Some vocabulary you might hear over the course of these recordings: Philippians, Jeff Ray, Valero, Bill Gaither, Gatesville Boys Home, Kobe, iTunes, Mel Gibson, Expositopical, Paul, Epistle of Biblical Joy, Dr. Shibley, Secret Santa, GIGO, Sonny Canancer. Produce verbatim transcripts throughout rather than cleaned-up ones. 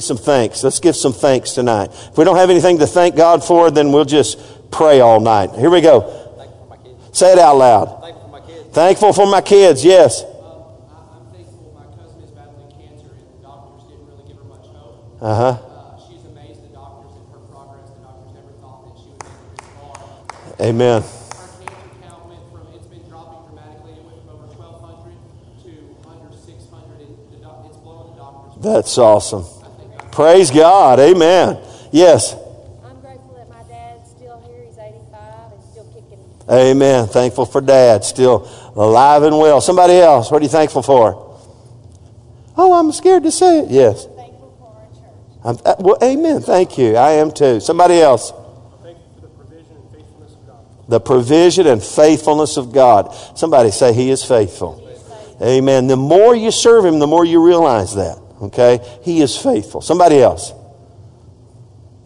Some thanks. Let's give some thanks tonight. If we don't have anything to thank God for, then we'll just pray all night. Here we go. Thankful for my kids. Say it out loud. Thankful for my kids. Thankful for my kids, yes. Um, I, I'm thankful my cousin is battling cancer and the doctors didn't really give her much hope. Uh-huh. Uh, she's amazed the doctors and her progress. The doctors never thought that she would make it this far. Amen. That's awesome. Praise God. Amen. Yes. I'm grateful that my dad's still here. He's eighty-five and still kicking. Amen. Thankful for Dad. Still alive and well. Somebody else, what are you thankful for? Oh, I'm scared to say it. Yes. I'm thankful for our church. I'm, uh, well, amen. Thank you. I am too. Somebody else. I'm thankful for the provision and faithfulness of God. The provision and faithfulness of God. Somebody say, He is faithful. He is faithful. Amen. The more you serve Him, the more you realize that. Okay? He is faithful. Somebody else.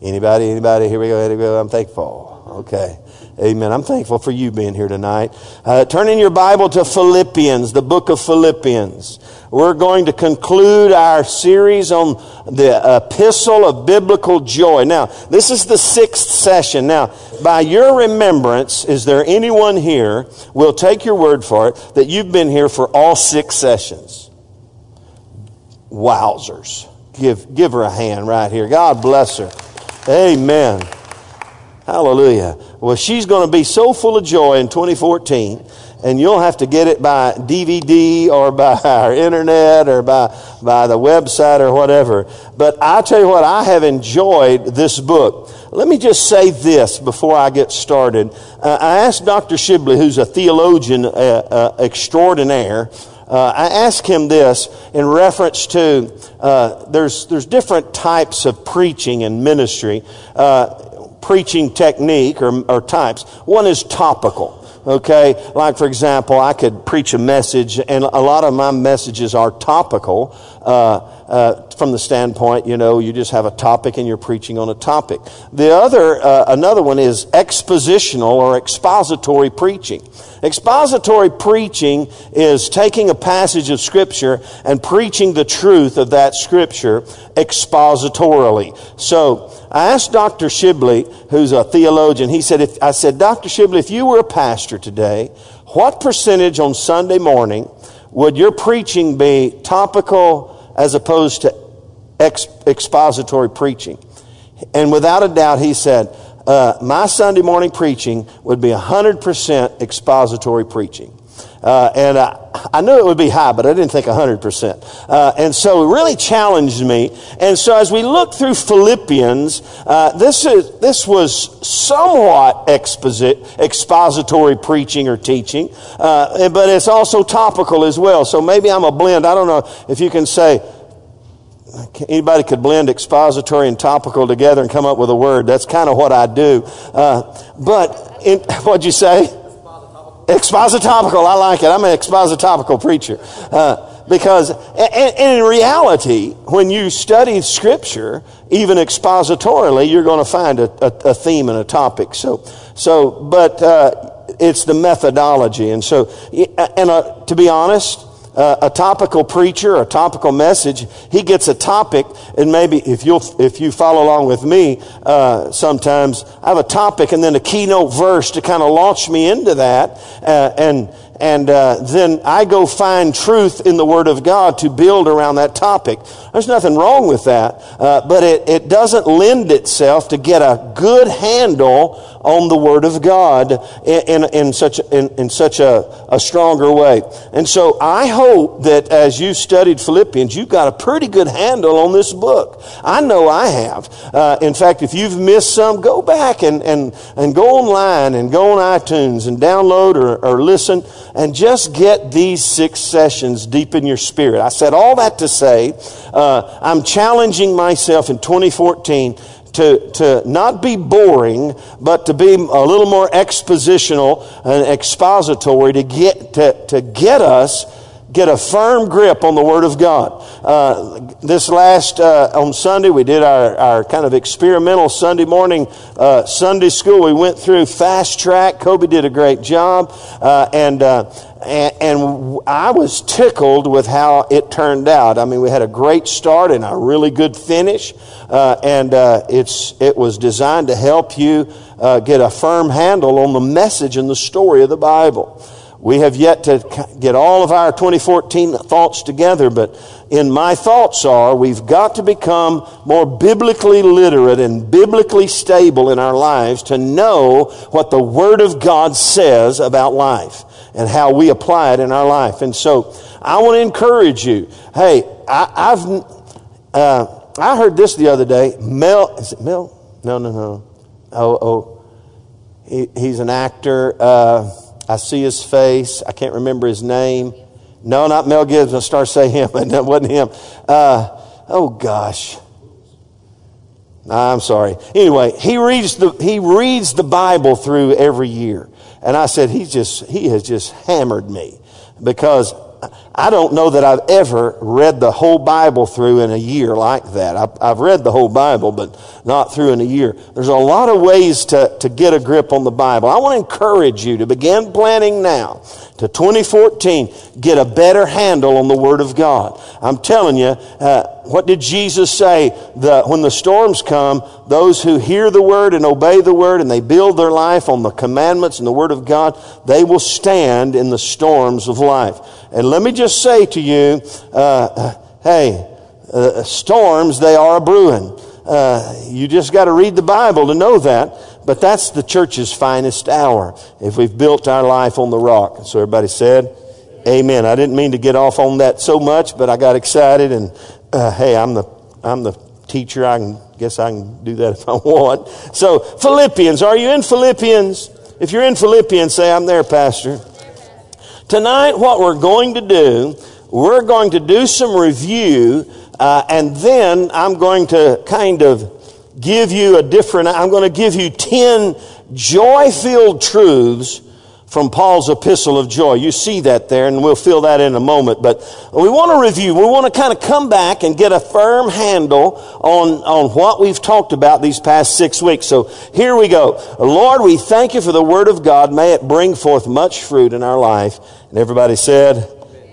Anybody, anybody? Here we go, here we go. I'm thankful. Okay. Amen. I'm thankful for you being here tonight. Uh, turn in your Bible to Philippians, the book of Philippians. We're going to conclude our series on the Epistle of Biblical Joy. Now, this is the sixth session. Now, by your remembrance, is there anyone here, we'll take your word for it, that you've been here for all six sessions? Wowzers. Give, give her a hand right here. God bless her. Amen. Hallelujah. Well, she's going to be so full of joy in twenty fourteen, and you'll have to get it by D V D or by our internet or by, by the website or whatever. But I tell you what, I have enjoyed this book. Let me just say this before I get started. Uh, I asked Doctor Shibley, who's a theologian uh, uh, extraordinaire, Uh, I asked him this in reference to uh, there's there's different types of preaching and ministry, uh, preaching technique or, or types. One is topical. Okay, like for example, I could preach a message, and a lot of my messages are topical uh, uh, from the standpoint, you know, you just have a topic and you're preaching on a topic. The other, uh, another one is expositional or expository preaching. Expository preaching is taking a passage of Scripture and preaching the truth of that Scripture expositorily. So I asked Doctor Shibley, who's a theologian, he said, if, I said, Doctor Shibley, if you were a pastor today, what percentage on Sunday morning would your preaching be topical as opposed to ex, expository preaching? And without a doubt, he said, uh, my Sunday morning preaching would be one hundred percent expository preaching. Uh, and I, I knew it would be high, but I didn't think one hundred percent. Uh, and so it really challenged me. And so as we look through Philippians, uh, this is this was somewhat exposit, expository preaching or teaching, uh, but it's also topical as well. So maybe I'm a blend. I don't know if you can say, anybody could blend expository and topical together and come up with a word. That's kind of what I do. Uh, but in, what'd you say? Expositopical, I like it. I'm an expositopical preacher. Uh, because and, and in reality, when you study Scripture, even expositorily, you're going to find a, a, a theme and a topic. So, so, but uh, it's the methodology. And so, and uh, to be honest, Uh, a topical preacher, a topical message, he gets a topic, and maybe if you'll if you follow along with me, uh, sometimes I have a topic and then a keynote verse to kind of launch me into that, uh, and and uh, then I go find truth in the Word of God to build around that topic. There's nothing wrong with that, uh, but it, it doesn't lend itself to get a good handle on the Word of God in, in, in such in, in such a, a stronger way. And so I hope that as you studied Philippians, you've got a pretty good handle on this book. I know I have. Uh, in fact, if you've missed some, go back and, and, and go online and go on iTunes and download or, or listen and just get these six sessions deep in your spirit. I said all that to say uh, I'm challenging myself in twenty fourteen To, to not be boring, but to be a little more expositional and expository to get to, to get us get a firm grip on the Word of God. Uh, this last uh, on Sunday we did our, our kind of experimental Sunday morning uh, Sunday school. We went through fast track. Kobe did a great job, uh, and uh, And, and I was tickled with how it turned out. I mean, we had a great start and a really good finish. Uh, and uh, it's it was designed to help you uh, get a firm handle on the message and the story of the Bible. We have yet to get all of our twenty fourteen thoughts together, but in my thoughts are we've got to become more biblically literate and biblically stable in our lives to know what the Word of God says about life and how we apply it in our life. And so I want to encourage you. Hey, I, I've uh, I heard this the other day. Mel, is it Mel? No, no, no. Oh, oh, he, he's an actor. Uh, I see his face. I can't remember his name. No, not Mel Gibson. I start saying him, but that wasn't him. Uh, oh gosh, I'm sorry. Anyway, he reads the he reads the Bible through every year, and I said he just he has just hammered me because I don't know that I've ever read the whole Bible through in a year like that. I've, I've read the whole Bible, but not through in a year. There's a lot of ways to, to get a grip on the Bible. I want to encourage you to begin planning now to twenty fourteen, get a better handle on the Word of God. I'm telling you, uh, what did Jesus say? The, when the storms come, those who hear the Word and obey the Word and they build their life on the commandments and the Word of God, they will stand in the storms of life. And let me just say to you, uh, hey, uh, storms, they are a-brewing. Uh, you just got to read the Bible to know that. But that's the church's finest hour if we've built our life on the rock. So everybody said, amen. I didn't mean to get off on that so much, but I got excited. And uh, hey, I'm the I'm the teacher. I can, guess I can do that if I want. So Philippians, are you in Philippians? If you're in Philippians, say, I'm there, Pastor. Tonight, what we're going to do, we're going to do some review, uh, and then I'm going to kind of give you a different, I'm going to give you ten joy-filled truths from Paul's Epistle of Joy. You see that there, and we'll fill that in a moment. But we want to review. We want to kind of come back and get a firm handle on, on what we've talked about these past six weeks. So here we go. Lord, we thank you for the Word of God. May it bring forth much fruit in our life. And everybody said,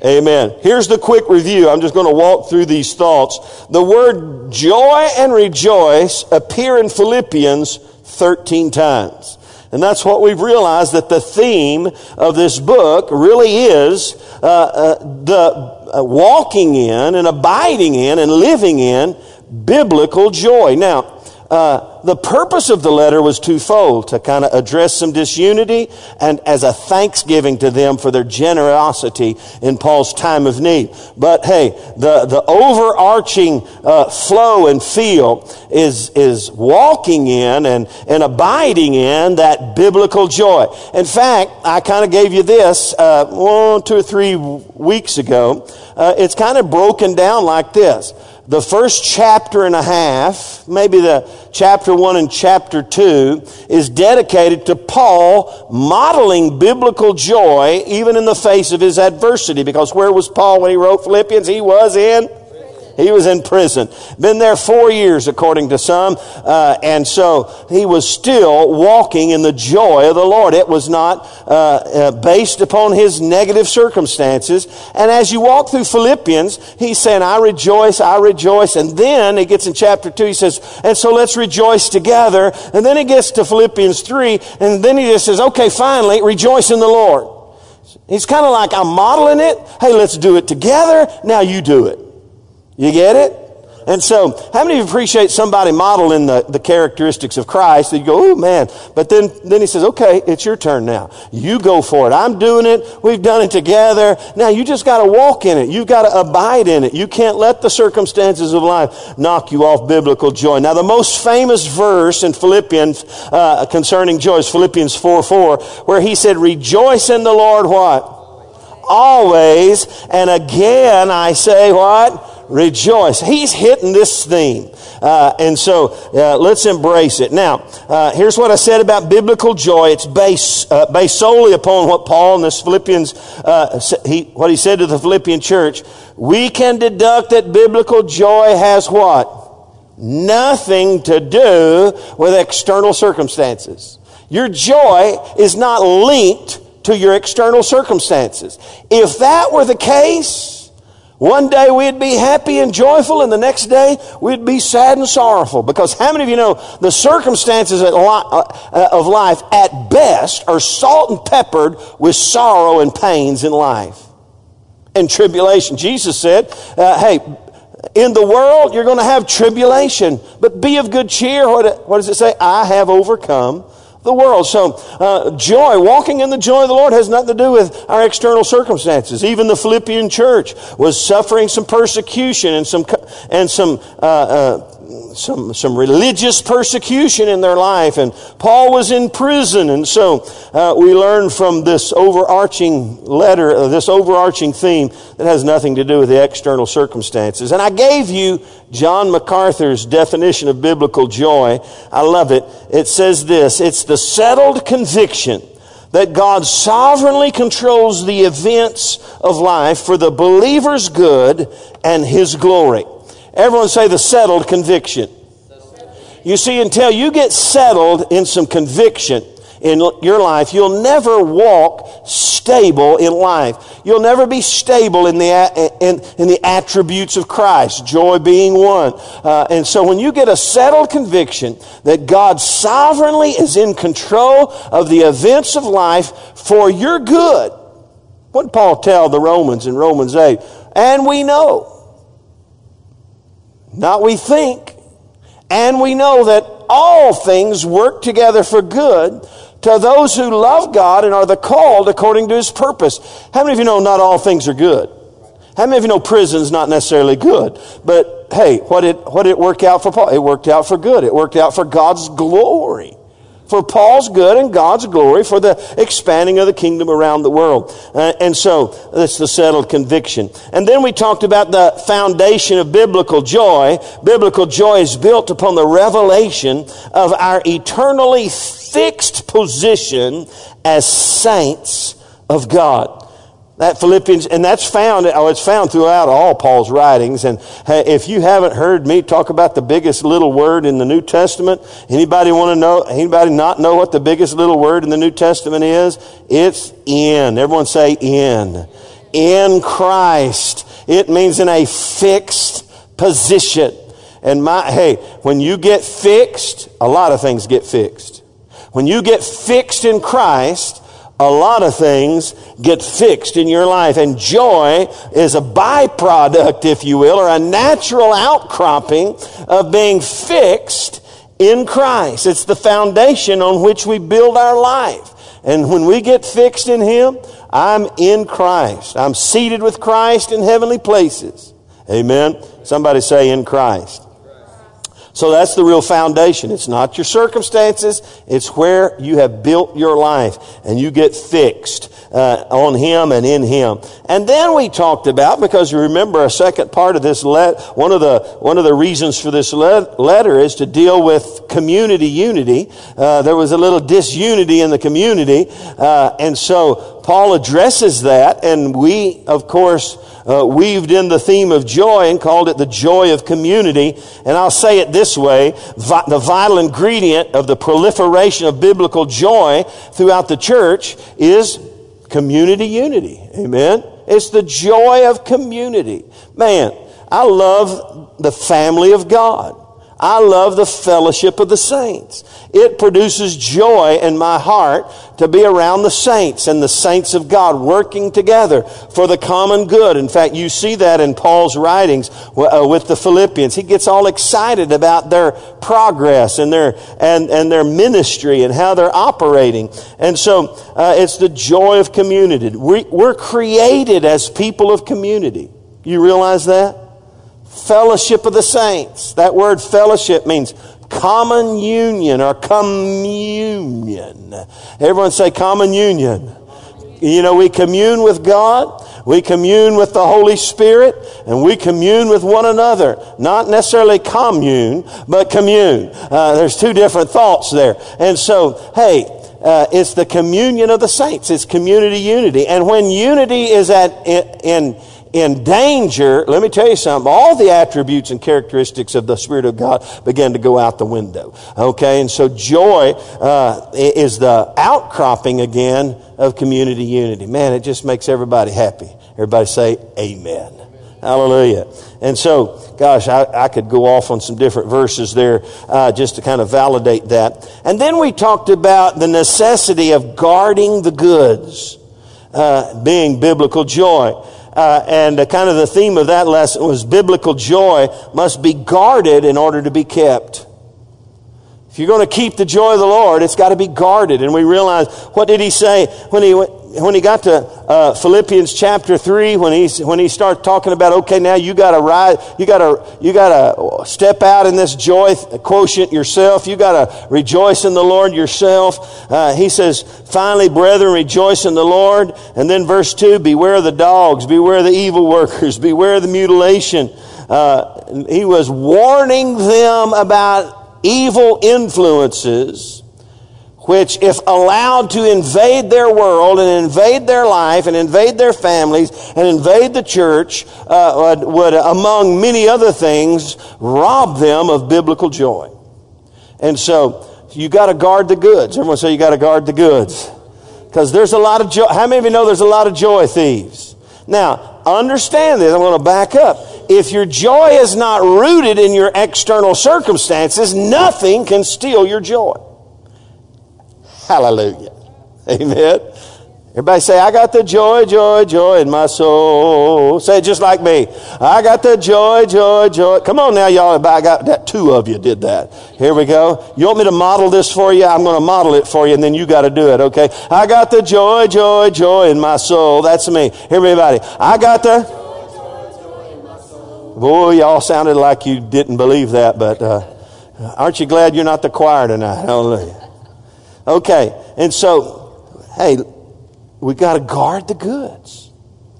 amen. Here's the quick review. I'm just going to walk through these thoughts. The word joy and rejoice appear in Philippians thirteen times. And that's what we've realized, that the theme of this book really is uh, uh, the uh, walking in and abiding in and living in biblical joy. Now, uh, the purpose of the letter was twofold, to kind of address some disunity and as a thanksgiving to them for their generosity in Paul's time of need. But hey, the, the overarching uh, flow and feel is, is walking in and, and abiding in that biblical joy. In fact, I kind of gave you this uh, one, two or three weeks ago. Uh, it's kind of broken down like this. The first chapter and a half, maybe the chapter one and chapter two, is dedicated to Paul modeling biblical joy even in the face of his adversity. Because where was Paul when he wrote Philippians? He was in He was in prison. Been there four years, according to some. Uh, and so he was still walking in the joy of the Lord. It was not uh, uh, based upon his negative circumstances. And as you walk through Philippians, he's saying, I rejoice, I rejoice. And then he gets in chapter two, he says, and so let's rejoice together. And then he gets to Philippians three, and then he just says, okay, finally, rejoice in the Lord. He's kind of like, I'm modeling it. Hey, let's do it together. Now you do it. You get it? And so, how many of you appreciate somebody modeling the, the characteristics of Christ that you go, oh man, but then, then he says, okay, it's your turn now. You go for it. I'm doing it. We've done it together. Now you just got to walk in it. You've got to abide in it. You can't let the circumstances of life knock you off biblical joy. Now the most famous verse in Philippians, uh, concerning joy is Philippians four four, where he said, rejoice in the Lord what? Always. And again I say what? Rejoice. He's hitting this theme. Uh, and so uh, let's embrace it. Now, uh, here's what I said about biblical joy. It's based, uh, based solely upon what Paul and this Philippians, uh, he, what he said to the Philippian church. We can deduct that biblical joy has what? Nothing to do with external circumstances. Your joy is not linked to your external circumstances. If that were the case, one day we'd be happy and joyful, and the next day we'd be sad and sorrowful. Because how many of you know the circumstances of life at best are salt and peppered with sorrow and pains in life and tribulation? Jesus said, uh, hey, in the world you're going to have tribulation, but be of good cheer. What, what does it say? I have overcome the world. So uh, joy, walking in the joy of the Lord, has nothing to do with our external circumstances. Even the Philippian church was suffering some persecution and some and some uh, uh, some some religious persecution in their life. And Paul was in prison, and so uh, we learn from this overarching letter, uh, this overarching theme that has nothing to do with the external circumstances. And I gave you John MacArthur's definition of biblical joy. I love it. It says this: it's the settled conviction that God sovereignly controls the events of life for the believer's good and His glory. Everyone say the settled conviction. You see, until you get settled in some conviction in your life, you'll never walk stable in life. You'll never be stable in the in, in the attributes of Christ, joy being one. Uh, and so when you get a settled conviction that God sovereignly is in control of the events of life for your good, what did Paul tell the Romans in Romans eight? And we know, not we think, and we know that all things work together for good to those who love God and are the called according to His purpose. How many of you know not all things are good? How many of you know prison's not necessarily good? But hey, what did, what did it work out for Paul? It worked out for good. It worked out for God's glory. For Paul's good and God's glory, for the expanding of the kingdom around the world. Uh, and so, that's the settled conviction. And then we talked about the foundation of biblical joy. Biblical joy is built upon the revelation of our eternally fixed position as saints of God. That Philippians, and that's found, oh, it's found throughout all Paul's writings. And if you haven't heard me talk about the biggest little word in the New Testament, anybody want to know, anybody not know what the biggest little word in the New Testament is? It's in. Everyone say in. In Christ. It means in a fixed position. And my, hey, when you get fixed, a lot of things get fixed. When you get fixed in Christ, a lot of things get fixed in your life, and joy is a byproduct, if you will, or a natural outcropping of being fixed in Christ. It's the foundation on which we build our life. And when we get fixed in Him, I'm in Christ. I'm seated with Christ in heavenly places. Amen. Somebody say in Christ. So that's the real foundation. It's not your circumstances. It's where you have built your life and you get fixed uh, on Him and in Him. And then we talked about, because you remember a second part of this letter, one of the one of the reasons for this le- letter is to deal with community unity. Uh, there was a little disunity in the community. Uh, and so Paul addresses that, and we, of course, Uh, weaved in the theme of joy and called it the joy of community. And I'll say it this way: vi- the vital ingredient of the proliferation of biblical joy throughout the church is community unity. Amen? It's the joy of community. Man, I love the family of God. I love the fellowship of the saints. It produces joy in my heart to be around the saints and the saints of God working together for the common good. In fact, you see that in Paul's writings with the Philippians. He gets all excited about their progress and their and, and their ministry and how they're operating. And so uh, it's the joy of community. We, we're created as people of community. You realize that? Fellowship of the saints. That word fellowship means common union or communion. Everyone say common union. You know, we commune with God, we commune with the Holy Spirit, and we commune with one another. Not necessarily commune, but commune. Uh, there's two different thoughts there. And so, hey, uh, it's the communion of the saints. It's community unity. And when unity is at in... in in danger, let me tell you something, all the attributes and characteristics of the Spirit of God began to go out the window. Okay, and so joy uh, is the outcropping again of community unity. Man, it just makes everybody happy. Everybody say amen. Amen. Hallelujah. And so, gosh, I, I could go off on some different verses there uh, just to kind of validate that. And then we talked about the necessity of guarding the goods, uh, being biblical joy. Uh, and uh, kind of the theme of that lesson was biblical joy must be guarded in order to be kept. If you're going to keep the joy of the Lord, it's got to be guarded. And we realize, what did he say when he went, when he got to uh, Philippians chapter three? When he when he started talking about, okay, now you got to rise, you got to you got to step out in this joy quotient yourself. You got to rejoice in the Lord yourself. Uh, he says, finally, brethren, rejoice in the Lord. And then verse two: beware of the dogs, beware of the evil workers, beware of the mutilation. Uh, he was warning them about evil influences, which if allowed to invade their world and invade their life and invade their families and invade the church, uh, would, would, among many other things, rob them of biblical joy. And so you got to guard the goods. Everyone say you got to guard the goods. Because there's a lot of joy. How many of you know there's a lot of joy thieves? Now, understand this. I'm going to back up. If your joy is not rooted in your external circumstances, nothing can steal your joy. Hallelujah. Amen. Everybody say, I got the joy, joy, joy in my soul. Say it just like me. I got the joy, joy, joy. Come on now, y'all. I got that. Two of you did that. Here we go. You want me to model this for you? I'm going to model it for you, and then you got to do it, okay? I got the joy, joy, joy in my soul. That's me. Everybody. I got the... Boy, y'all sounded like you didn't believe that, but uh, aren't you glad you're not the choir tonight? Hallelujah. Okay, and so, hey, we got to guard the goods.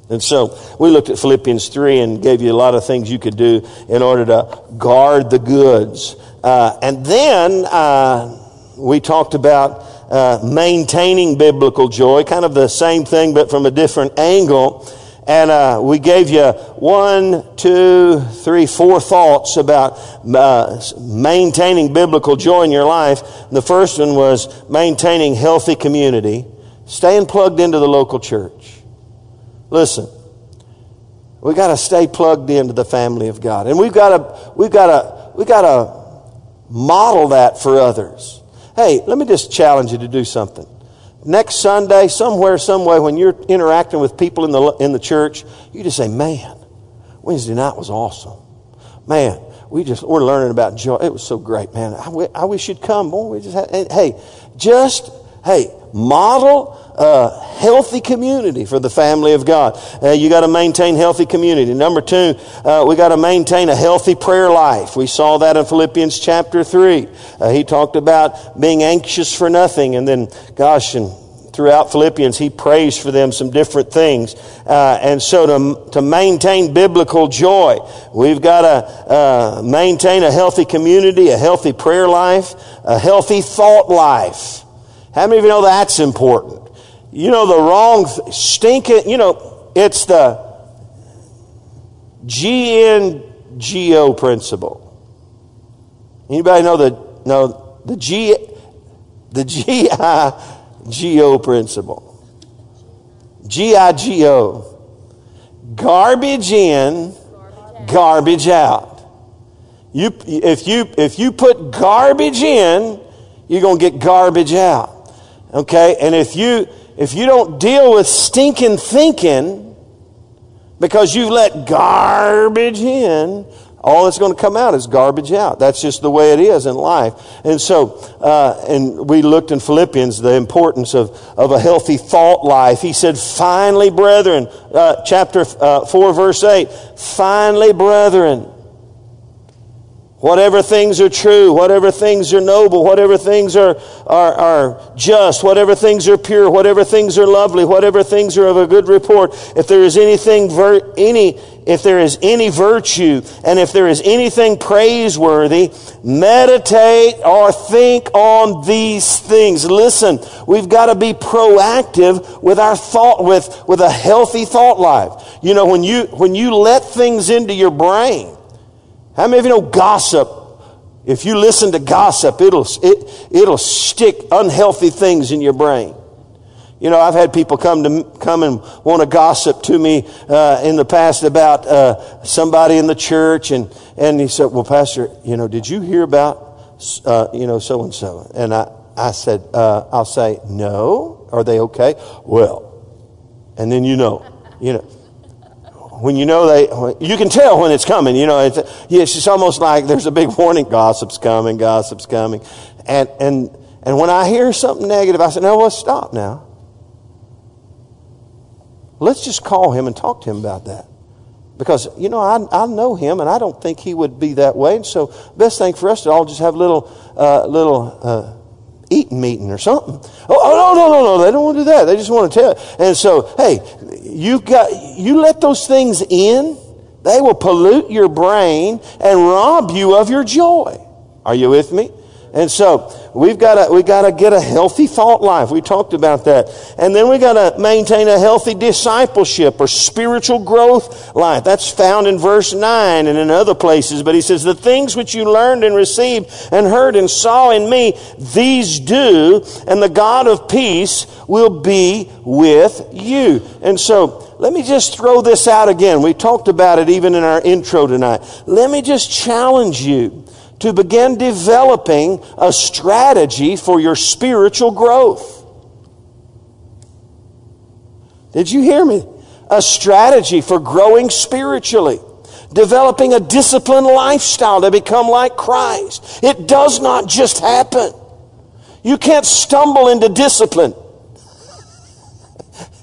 And so we looked at Philippians three and gave you a lot of things you could do in order to guard the goods. Uh, and then uh, we talked about uh, maintaining biblical joy, kind of the same thing, but from a different angle. And uh, we gave you one, two, three, four thoughts about uh, maintaining biblical joy in your life. The first one was maintaining healthy community, staying plugged into the local church. Listen, we got to stay plugged into the family of God, and we've got to we've got to we've got to model that for others. Hey, let me just challenge you to do something. Next Sunday, somewhere, some way, when you're interacting with people in the in the church, you just say, "Man, Wednesday night was awesome. Man, we just we're learning about joy. It was so great, man. I, w- I wish you'd come. Boy, we just had, hey, just hey, model a healthy community for the family of God. Uh, you got to maintain healthy community. Number two, uh, we got to maintain a healthy prayer life. We saw that in Philippians chapter three. Uh, he talked about being anxious for nothing, and then, gosh, and. Throughout Philippians, he prays for them some different things. Uh, and so to, to maintain biblical joy, we've got to uh, maintain a healthy community, a healthy prayer life, a healthy thought life. How many of you know that's important? You know, the wrong th- stinking, you know, it's the G N G O principle. Anybody know the, no, the G, the G I G O principle. G I G O. Garbage in, garbage out. You, if you, if you put garbage in, you're going to get garbage out. Okay? And if you, if you don't deal with stinking thinking because you let garbage in, all that's going to come out is garbage out. That's just the way it is in life. And so, uh, and we looked in Philippians, the importance of, of a healthy thought life. He said, finally, brethren, uh, chapter uh, four, verse eight, finally, brethren, whatever things are true, whatever things are noble, whatever things are, are, are just, whatever things are pure, whatever things are lovely, whatever things are of a good report, if there is anything, ver- any if there is any virtue and if there is anything praiseworthy, meditate or think on these things. Listen, we've got to be proactive with our thought, with, with a healthy thought life. You know, when you, when you let things into your brain, how many of you know gossip? If you listen to gossip, it'll, it, it'll stick unhealthy things in your brain. You know, I've had people come to come and want to gossip to me uh, in the past about uh, somebody in the church, and and he said, "Well, Pastor, you know, did you hear about uh, you know so and so?" And I I said, uh, "I'll say no. Are they okay?" Well, and then you know, you know, when you know they, you can tell when it's coming. You know, it's it's just almost like there's a big warning: gossip's coming, gossip's coming, and and and when I hear something negative, I say, "No, let's stop now. Let's just call him and talk to him about that. Because, you know, I I know him, and I don't think he would be that way. And so best thing for us to all just have a little, uh, little uh, eating meeting or something." Oh, oh, no, no, no, no. They don't want to do that. They just want to tell you. And so, hey, you got you let those things in, they will pollute your brain and rob you of your joy. Are you with me? And so we've got to we got to get a healthy thought life. We talked about that, and then we got to maintain a healthy discipleship or spiritual growth life. That's found in verse nine and in other places. But he says, "The things which you learned and received and heard and saw in me, these do, and the God of peace will be with you." And so let me just throw this out again. We talked about it even in our intro tonight. Let me just challenge you to begin developing a strategy for your spiritual growth. Did you hear me? A strategy for growing spiritually. Developing a disciplined lifestyle to become like Christ. It does not just happen. You can't stumble into discipline.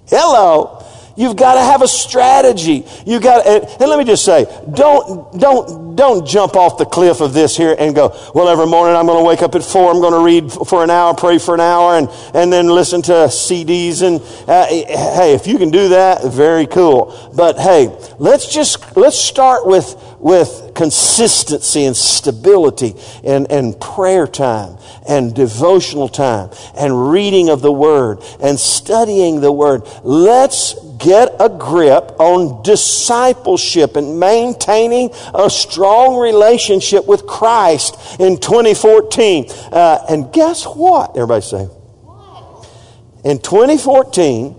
Hello. You've got to have a strategy. You got, and, and let me just say, don't, don't, don't jump off the cliff of this here and go, "Well, every morning I'm going to wake up at four. I'm going to read for an hour, pray for an hour, and and then listen to C Ds." And uh, hey, if you can do that, very cool. But hey, let's just let's start with with consistency and stability, and and prayer time, and devotional time, and reading of the Word, and studying the Word. Let's get a grip on discipleship and maintaining a strong relationship with Christ in twenty fourteen. Uh, and guess what? Everybody say. In twenty fourteen,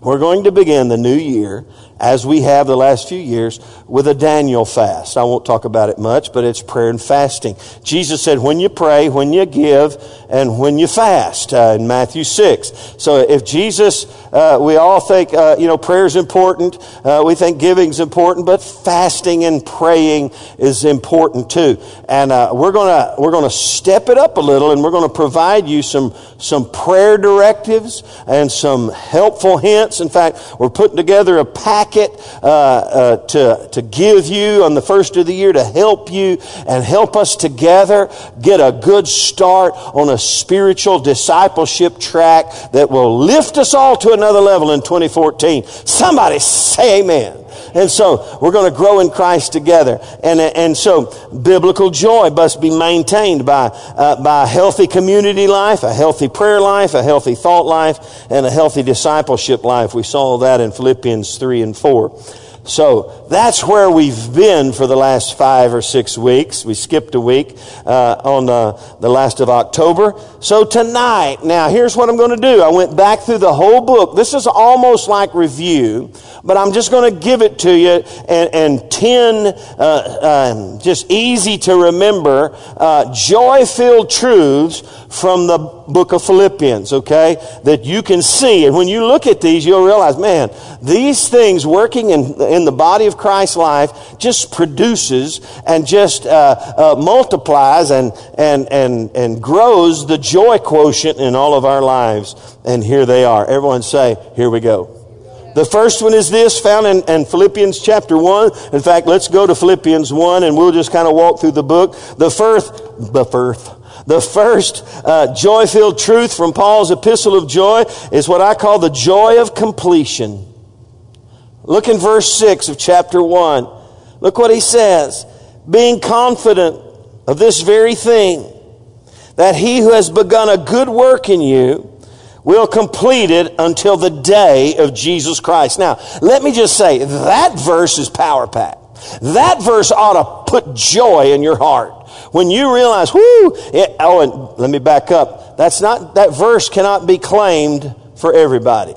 we're going to begin the new year, as we have the last few years, with a Daniel fast. I won't talk about it much, but it's prayer and fasting. Jesus said, when you pray, when you give, and when you fast, uh, in Matthew six. So if Jesus, uh, we all think, uh, you know, prayer is important. Uh, we think giving is important, but fasting and praying is important too. And uh, we're gonna we're gonna step it up a little, and we're gonna provide you some some prayer directives and some helpful hints. In fact, we're putting together a package. Uh, uh, to to give you on the first of the year to help you and help us together get a good start on a spiritual discipleship track that will lift us all to another level in twenty fourteen. Somebody say amen. And so we're going to grow in Christ together, and and so biblical joy must be maintained by uh, by a healthy community life, a healthy prayer life, a healthy thought life, and a healthy discipleship life. We saw that in Philippians three and four. So that's where we've been for the last five or six weeks. We skipped a week uh, on uh, the last of October. So tonight, now here's what I'm going to do. I went back through the whole book. This is almost like review, but I'm just going to give it to you and, and ten uh, um, just easy to remember uh, joy-filled truths from the book of Philippians, okay, that you can see. And when you look at these, you'll realize, man, these things working in, in the body of Christ's life just produces and just uh, uh, multiplies and, and, and, and grows the joy quotient in all of our lives. And here they are. Everyone say, here we go. The first one is this, found in, in Philippians chapter one. In fact, let's go to Philippians one, and we'll just kind of walk through the book. The first, the first, The first uh, joy-filled truth from Paul's Epistle of Joy is what I call the joy of completion. Look in verse six of chapter one. Look what he says. Being confident of this very thing, that he who has begun a good work in you will complete it until the day of Jesus Christ. Now, let me just say, that verse is power-packed. That verse ought to put joy in your heart. When you realize, whoo, it, oh, and let me back up. That's not, that verse cannot be claimed for everybody.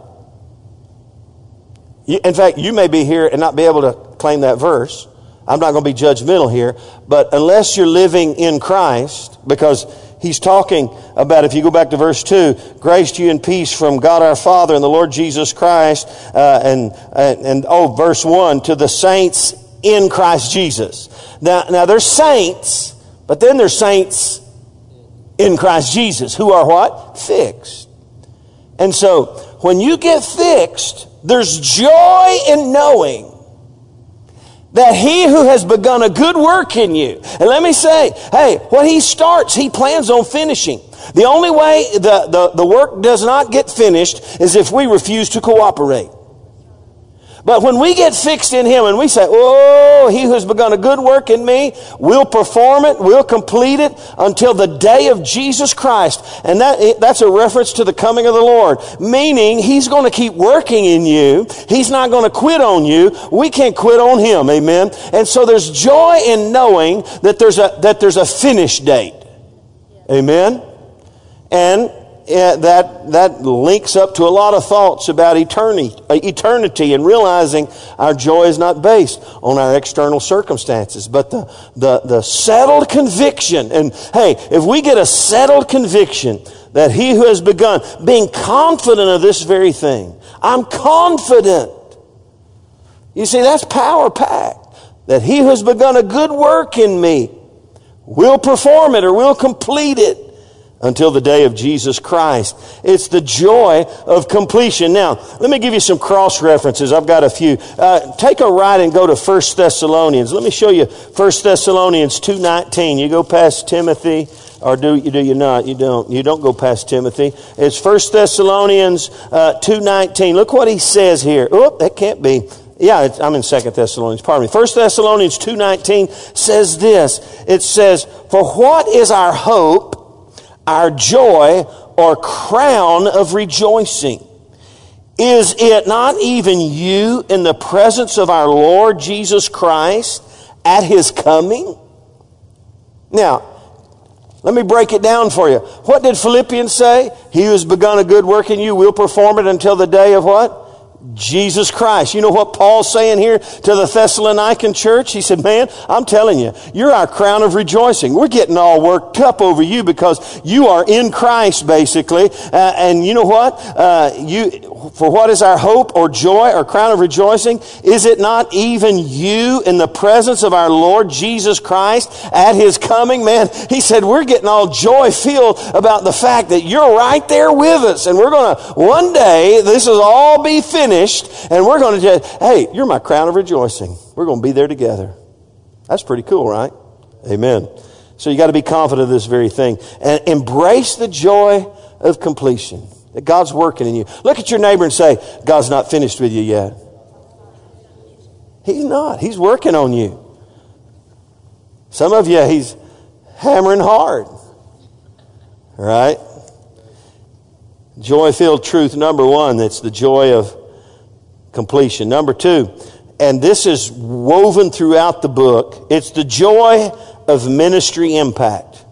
You, in fact, you may be here and not be able to claim that verse. I'm not going to be judgmental here, but unless you're living in Christ, because he's talking about, if you go back to verse two, grace to you and peace from God our Father and the Lord Jesus Christ, uh, and, and, and, oh, verse one, to the saints in Christ Jesus. Now, now there's saints, but then there's saints in Christ Jesus who are what? Fixed. And so, when you get fixed, there's joy in knowing that he who has begun a good work in you. And let me say, hey, what he starts, he plans on finishing. The only way the, the, the work does not get finished is if we refuse to cooperate. But when we get fixed in him and we say, oh, he who has begun a good work in me, we'll perform it, we'll complete it until the day of Jesus Christ. And that that's a reference to the coming of the Lord. Meaning, he's going to keep working in you. He's not going to quit on you. We can't quit on him, amen? And so there's joy in knowing that there's a, that there's a finish date. Amen? And Yeah, that that links up to a lot of thoughts about eternity, eternity, and realizing our joy is not based on our external circumstances, but the the the settled conviction. And hey, if we get a settled conviction that he who has begun, being confident of this very thing, I'm confident. You see, that's power packed. That he who has begun a good work in me will perform it or will complete it until the day of Jesus Christ. It's the joy of completion. Now, let me give you some cross references. I've got a few. Uh, take a ride and go to First Thessalonians. Let me show you First Thessalonians two nineteen. You go past Timothy, or do you do you not? You don't. You don't go past Timothy. It's First Thessalonians uh, two nineteen. Look what he says here. Oh, that can't be. Yeah, it's, I'm in Second Thessalonians. Pardon me. First Thessalonians two nineteen says this. It says, for what is our hope, our joy, or crown of rejoicing? Is it not even you in the presence of our Lord Jesus Christ at his coming? Now, let me break it down for you. What did Philippians say? He who has begun a good work in you will perform it until the day of what? Jesus Christ. You know what Paul's saying here to the Thessalonican church? He said, man, I'm telling you, you're our crown of rejoicing. We're getting all worked up over you because you are in Christ, basically. Uh, and you know what? Uh, you, for what is our hope or joy or crown of rejoicing? Is it not even you in the presence of our Lord Jesus Christ at his coming? Man, he said, we're getting all joy-filled about the fact that you're right there with us. And we're going to, one day, this will all be finished. And we're going to just, hey, you're my crown of rejoicing. We're going to be there together. That's pretty cool, right? Amen. So you got to be confident of this very thing. And embrace the joy of completion. That God's working in you. Look at your neighbor and say, God's not finished with you yet. He's not. He's working on you. Some of you, he's hammering hard. Right? Joy-filled truth, number one, that's the joy of completion. Number two, and this is woven throughout the book, it's the joy of ministry impact.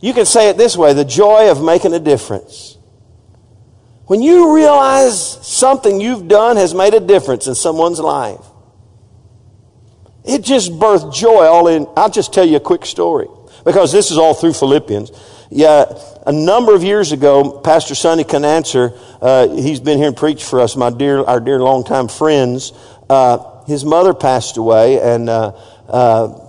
You can say it this way, the joy of making a difference. When you realize something you've done has made a difference in someone's life, it just birthed joy all in. I'll just tell you a quick story, because this is all through Philippians. Yeah, a number of years ago, Pastor Sonny Canancer, uh, he's been here and preached for us, my dear, our dear longtime friends. Uh, his mother passed away, and uh, uh,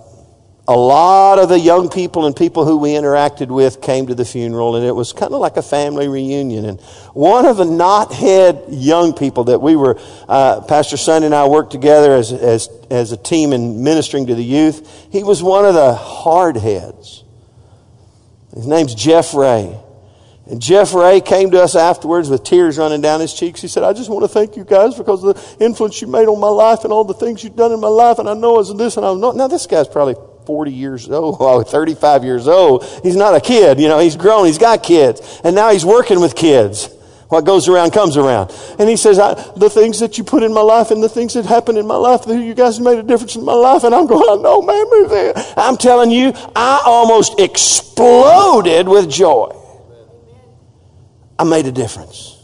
a lot of the young people and people who we interacted with came to the funeral, and it was kind of like a family reunion. And one of the knothead young people that we were, uh, Pastor Sonny and I worked together as as as a team in ministering to the youth. He was one of the hardheads. His name's Jeff Ray. And Jeff Ray came to us afterwards with tears running down his cheeks. He said, I just want to thank you guys because of the influence you made on my life and all the things you've done in my life. And I know it's this and I know. Now, this guy's probably forty years old, oh, thirty-five years old. He's not a kid. You know, he's grown. He's got kids. And now he's working with kids. What goes around comes around. And he says, I, the things that you put in my life and the things that happened in my life, you guys made a difference in my life. And I'm going, I know, man. I'm telling you, I almost exploded with joy. I made a difference.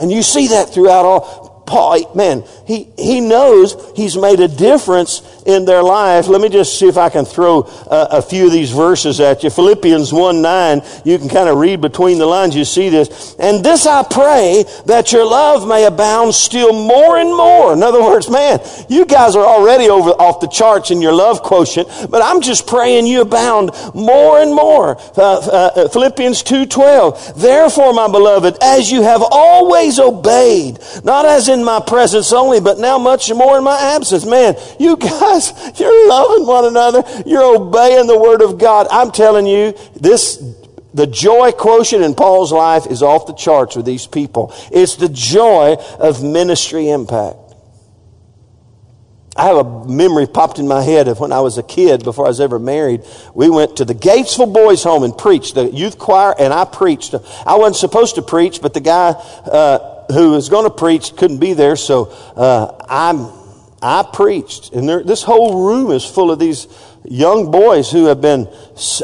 And you see that throughout all. Paul, man, he, he knows he's made a difference in their life. Let me just see if I can throw a, a few of these verses at you. Philippians one nine, you can kind of read between the lines. You see this. And this I pray, that your love may abound still more and more. In other words, man, you guys are already over off the charts in your love quotient, but I'm just praying you abound more and more. Uh, uh, Philippians two twelve, therefore, my beloved, as you have always obeyed, not as in in my presence only, but now much more in my absence. Man, you guys, you're loving one another. You're obeying the Word of God. I'm telling you, this, the joy quotient in Paul's life is off the charts with these people. It's the joy of ministry impact. I have a memory popped in my head of when I was a kid, before I was ever married, we went to the Gatesville Boys Home and preached, the youth choir, and I preached. I wasn't supposed to preach, but the guy uh who was going to preach couldn't be there, so uh, I I preached. And there, this whole room is full of these young boys who have been,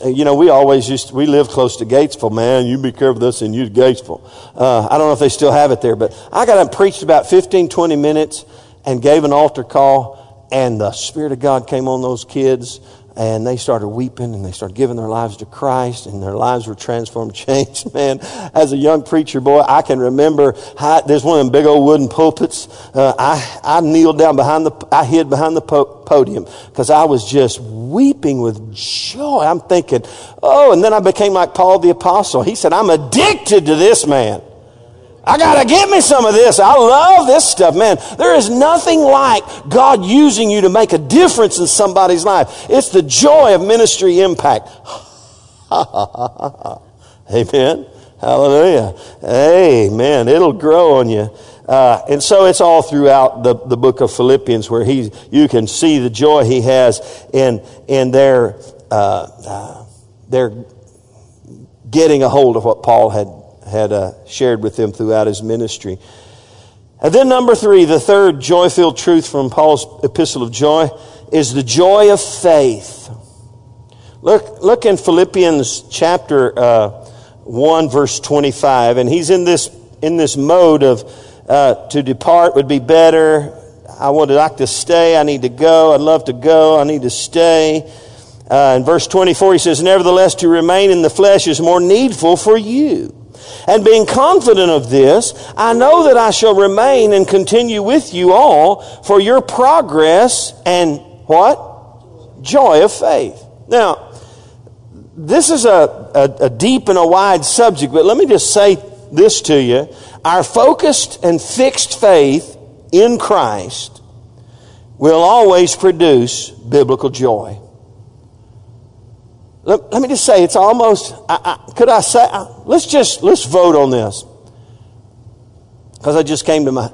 you know, we always used to, we lived close to Gatesville, man. You be careful of this in you Gatesville. Uh, I don't know if they still have it there, but I got up and preached about fifteen, twenty minutes and gave an altar call, and the Spirit of God came on those kids. And they started weeping, and they started giving their lives to Christ, and their lives were transformed, changed. Man, as a young preacher boy, I can remember how, there's one of them big old wooden pulpits. Uh, I I kneeled down behind the, I hid behind the po- podium because I was just weeping with joy. I'm thinking, oh, and then I became like Paul the Apostle. He said, I'm addicted to this, man. I gotta get me some of this. I love this stuff, man. There is nothing like God using you to make a difference in somebody's life. It's the joy of ministry impact. Amen. Hallelujah. Amen. It'll grow on you. Uh, and so it's all throughout the, the book of Philippians where he, you can see the joy he has in, in their, uh, uh, their getting a hold of what Paul had had uh, shared with them throughout his ministry. And then number three, the third joy-filled truth from Paul's Epistle of Joy is the joy of faith. Look, look in Philippians chapter uh, one, verse twenty-five, and he's in this in this mode of uh, to depart would be better. I would like to stay. I need to go. I'd love to go. I need to stay. Uh, in verse twenty-four, he says, nevertheless, to remain in the flesh is more needful for you. And being confident of this, I know that I shall remain and continue with you all for your progress and what? Joy of faith. Now, this is a, a, a deep and a wide subject, but let me just say this to you. Our focused and fixed faith in Christ will always produce biblical joy. Let, let me just say, it's almost, I, I, could I say, I, let's just, let's vote on this. Because I just came to my,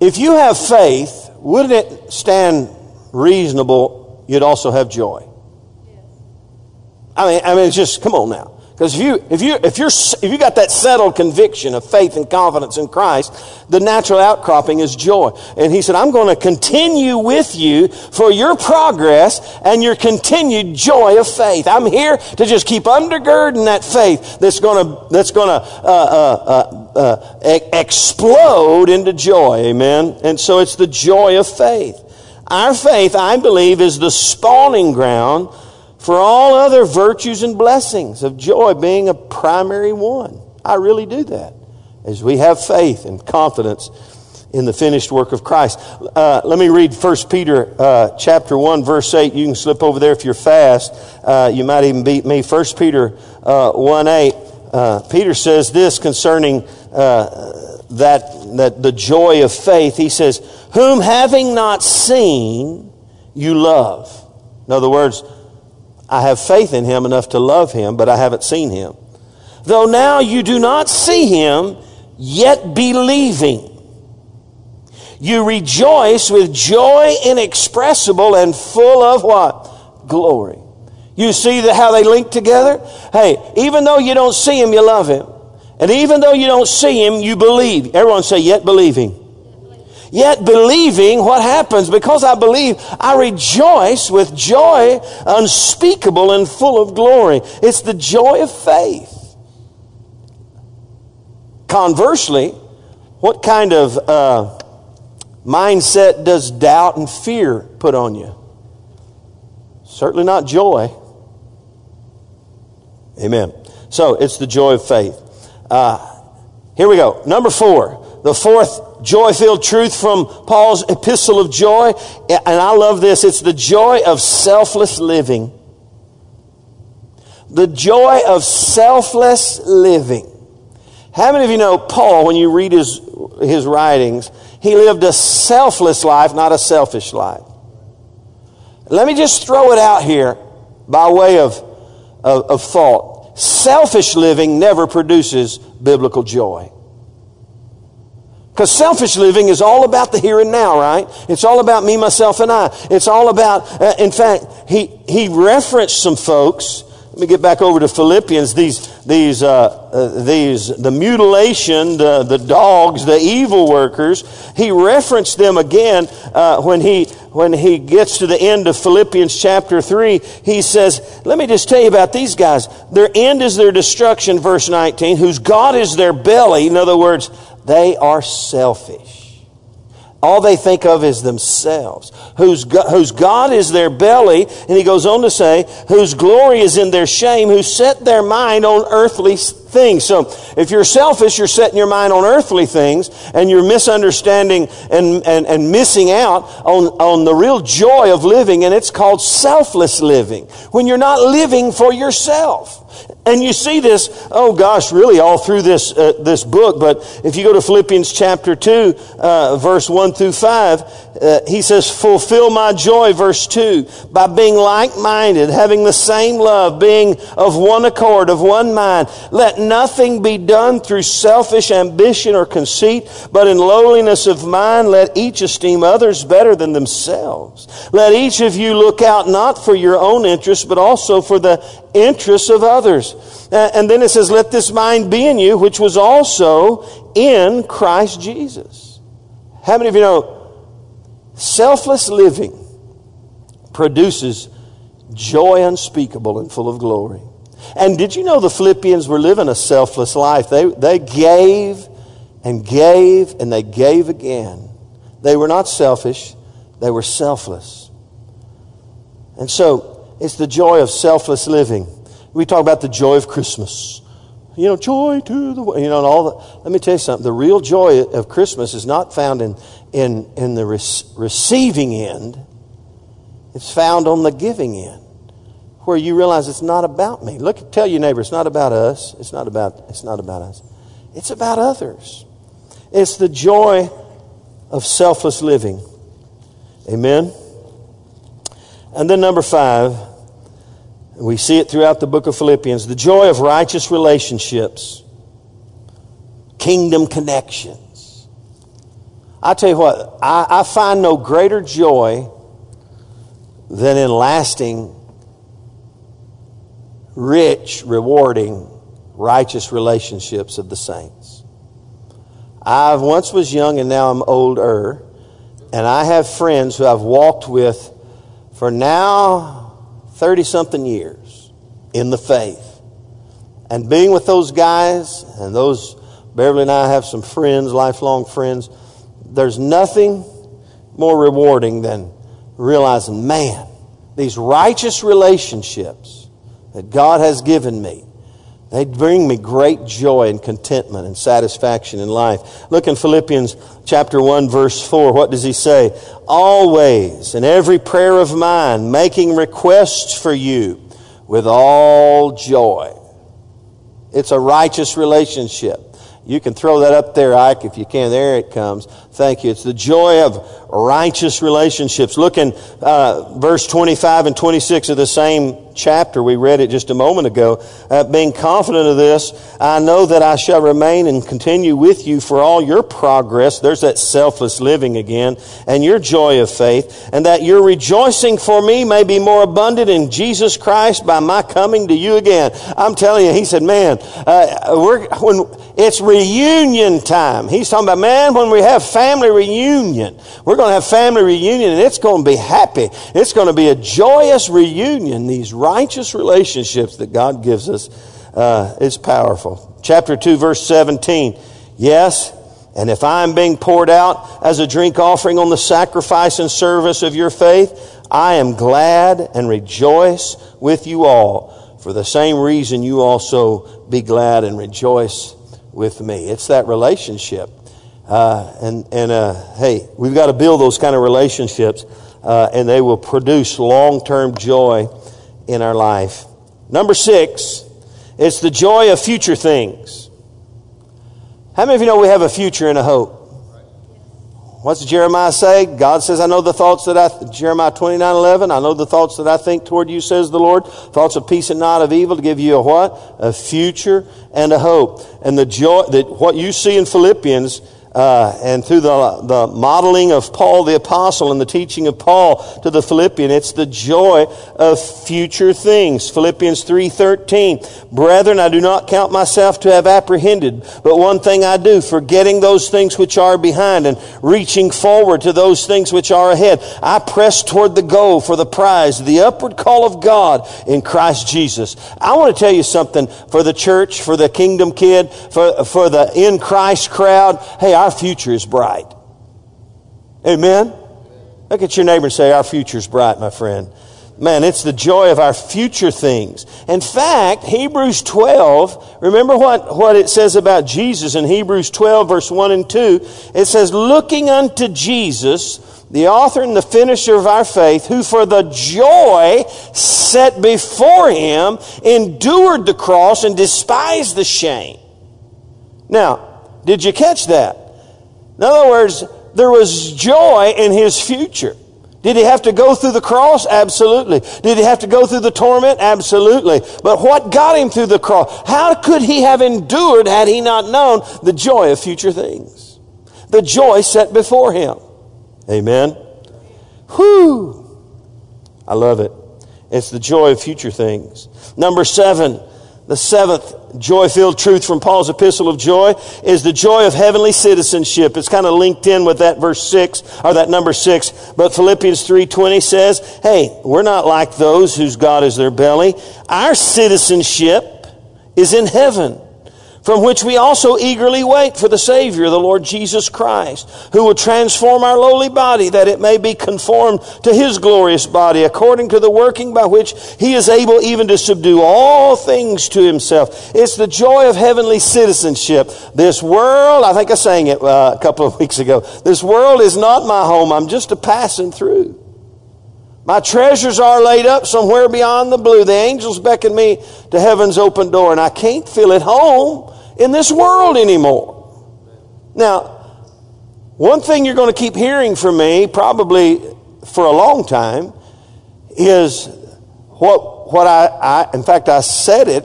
if you have faith, wouldn't it stand reasonable you'd also have joy? Yes. I mean, I mean, it's just, come on now. Because if you, if you, if you're, if you got that settled conviction of faith and confidence in Christ, the natural outcropping is joy. And he said, I'm going to continue with you for your progress and your continued joy of faith. I'm here to just keep undergirding that faith that's going to, that's going to, uh, uh, uh, uh, e- explode into joy. Amen. And so it's the joy of faith. Our faith, I believe, is the spawning ground for all other virtues and blessings of joy being a primary one. I really do that. As we have faith and confidence in the finished work of Christ. Uh, let me read First Peter uh, chapter one, verse eight. You can slip over there if you're fast. Uh, you might even beat me. First Peter uh, one eight. Uh, Peter says this concerning uh, that, that the joy of faith. He says, whom having not seen, you love. In other words, I have faith in him enough to love him, but I haven't seen him. Though now you do not see him, yet believing, you rejoice with joy inexpressible and full of what? Glory. You see the, how they link together? Hey, even though you don't see him, you love him. And even though you don't see him, you believe. Everyone say, yet believing. Yet believing, what happens? Because I believe, I rejoice with joy unspeakable and full of glory. It's the joy of faith. Conversely, what kind of uh, mindset does doubt and fear put on you? Certainly not joy. Amen. So, it's the joy of faith. Uh, here we go. Number four. The fourth joy-filled truth from Paul's Epistle of Joy. And I love this. It's the joy of selfless living. The joy of selfless living. How many of you know Paul, when you read his, his writings, he lived a selfless life, not a selfish life. Let me just throw it out here by way of, of, of thought. Selfish living never produces biblical joy. Because selfish living is all about the here and now, right? It's all about me, myself, and I. It's all about, uh, in fact, he, he referenced some folks. Let me get back over to Philippians. These, these, uh, uh, these, the mutilation, the, the dogs, the evil workers. He referenced them again uh, when he when he gets to the end of Philippians chapter three. He says, "Let me just tell you about these guys. Their end is their destruction." Verse nineteen, "Whose God is their belly." In other words, they are selfish. All they think of is themselves. Whose God, whose God is their belly, and he goes on to say, whose glory is in their shame, who set their mind on earthly things. So if you're selfish, you're setting your mind on earthly things, and you're misunderstanding and, and, and missing out on, on the real joy of living, and it's called selfless living. When you're not living for yourself. And you see this, oh gosh, really all through this uh, this book. But if you go to Philippians chapter two, uh, verse one through five, uh, he says, fulfill my joy, verse two, by being like-minded, having the same love, being of one accord, of one mind. Let nothing be done through selfish ambition or conceit, but in lowliness of mind let each esteem others better than themselves. Let each of you look out not for your own interests, but also for the interests of others. And then it says, let this mind be in you, which was also in Christ Jesus. How many of you know selfless living produces joy unspeakable and full of glory? And did you know the Philippians were living a selfless life? They, they gave and gave and they gave again. They were not selfish. They were selfless. And so, it's the joy of selfless living. We talk about the joy of Christmas. You know, joy to the world. You know, and all the. Let me tell you something. The real joy of Christmas is not found in in in the receiving end. It's found on the giving end, where you realize it's not about me. Look, tell your neighbor, it's not about us. It's not about. It's not about us. It's about others. It's the joy of selfless living. Amen. And then number five, we see it throughout the book of Philippians, the joy of righteous relationships, kingdom connections. I tell you what, I, I find no greater joy than in lasting, rich, rewarding, righteous relationships of the saints. I once was young and now I'm older, and I have friends who I've walked with for now thirty-something years in the faith. And being with those guys, and those, Beverly and I have some friends, lifelong friends, there's nothing more rewarding than realizing, man, these righteous relationships that God has given me, they bring me great joy and contentment and satisfaction in life. Look in Philippians chapter one, verse four. What does he say? Always in every prayer of mine, making requests for you with all joy. It's a righteous relationship. You can throw that up there, Ike, if you can. There it comes. Thank you. It's the joy of righteous relationships. Look in uh, verse twenty-five and twenty-six of the same chapter. We read it just a moment ago. Uh, being confident of this, I know that I shall remain and continue with you for all your progress. There's that selfless living again. And your joy of faith. And that your rejoicing for me may be more abundant in Jesus Christ by my coming to you again. I'm telling you, he said, man, uh, we're, when it's reunion time. He's talking about, man, when we have family reunion, we're going to have family reunion and it's going to be happy. It's going to be a joyous reunion. These righteous relationships that God gives us uh, is powerful. Chapter two, verse seventeen. Yes, and if I am being poured out as a drink offering on the sacrifice and service of your faith, I am glad and rejoice with you all. For the same reason you also be glad and rejoice with me. It's that relationship. Uh, and and uh, hey, we've got to build those kind of relationships, uh, and they will produce long-term joy in our life. Number six, it's the joy of future things. How many of you know we have a future and a hope? What's Jeremiah say? God says, I know the thoughts that I, th- Jeremiah twenty-nine eleven, I know the thoughts that I think toward you, says the Lord, thoughts of peace and not of evil, to give you a what? A future and a hope. And the joy, that what you see in Philippians, Uh, and through the, the modeling of Paul the Apostle and the teaching of Paul to the Philippians, it's the joy of future things. Philippians three thirteen, brethren, I do not count myself to have apprehended, but one thing I do, forgetting those things which are behind and reaching forward to those things which are ahead. I press toward the goal for the prize, the upward call of God in Christ Jesus. I want to tell you something for the church, for the Kingdom Kid, for, for the in Christ crowd. Hey, I Our future is bright. Amen? Look at your neighbor and say, our future is bright, my friend. Man, it's the joy of our future things. In fact, Hebrews twelve, remember what, what it says about Jesus in Hebrews twelve, verse one and two. It says, looking unto Jesus, the author and the finisher of our faith, who for the joy set before him, endured the cross and despised the shame. Now, did you catch that? In other words, there was joy in his future. Did he have to go through the cross? Absolutely. Did he have to go through the torment? Absolutely. But what got him through the cross? How could he have endured had he not known the joy of future things? The joy set before him. Amen. Whew. I love it. It's the joy of future things. Number seven. The seventh joy-filled truth from Paul's Epistle of Joy is the joy of heavenly citizenship. It's kind of linked in with that verse six, or that number six. But Philippians three twenty says, hey, we're not like those whose God is their belly. Our citizenship is in heaven, from which we also eagerly wait for the Savior, the Lord Jesus Christ, who will transform our lowly body, that it may be conformed to His glorious body, according to the working by which He is able even to subdue all things to Himself. It's the joy of heavenly citizenship. This world, I think I sang it uh, a couple of weeks ago, this world is not my home, I'm just a passing through. My treasures are laid up somewhere beyond the blue. The angels beckon me to heaven's open door, and I can't feel at home in this world anymore. Now, one thing you're going to keep hearing from me, probably for a long time, is what what I, I in fact I said it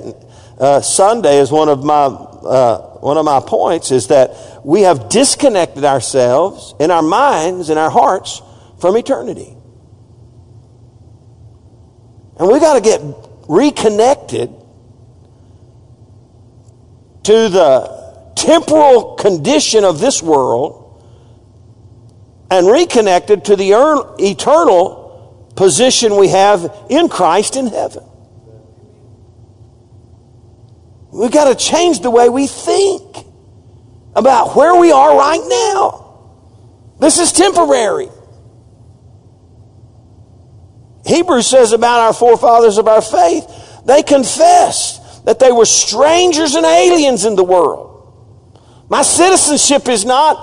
uh, Sunday as one of my uh, one of my points is that we have disconnected ourselves in our minds and our hearts from eternity, and we got to get reconnected to the temporal condition of this world and reconnected to the er- eternal position we have in Christ in heaven. We've got to change the way we think about where we are right now. This is temporary. Hebrews says about our forefathers of our faith, they confessed that they were strangers and aliens in the world. My citizenship is not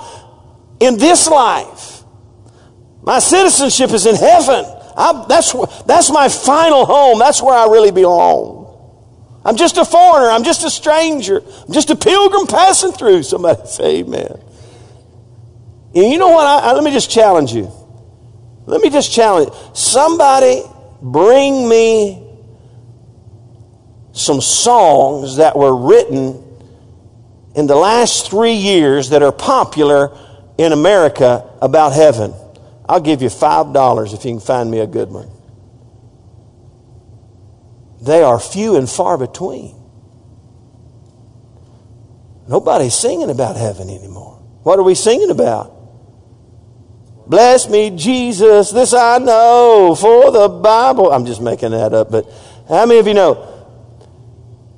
in this life. My citizenship is in heaven. I, that's, that's my final home. That's where I really belong. I'm just a foreigner. I'm just a stranger. I'm just a pilgrim passing through. Somebody say amen. And you know what? I, I, let me just challenge you. Let me just challenge. Somebody bring me some songs that were written in the last three years that are popular in America about heaven. I'll give you five dollars if you can find me a good one. They are few and far between. Nobody's singing about heaven anymore. What are we singing about? Bless me, Jesus, this I know, for the Bible. I'm just making that up, but how many of you know?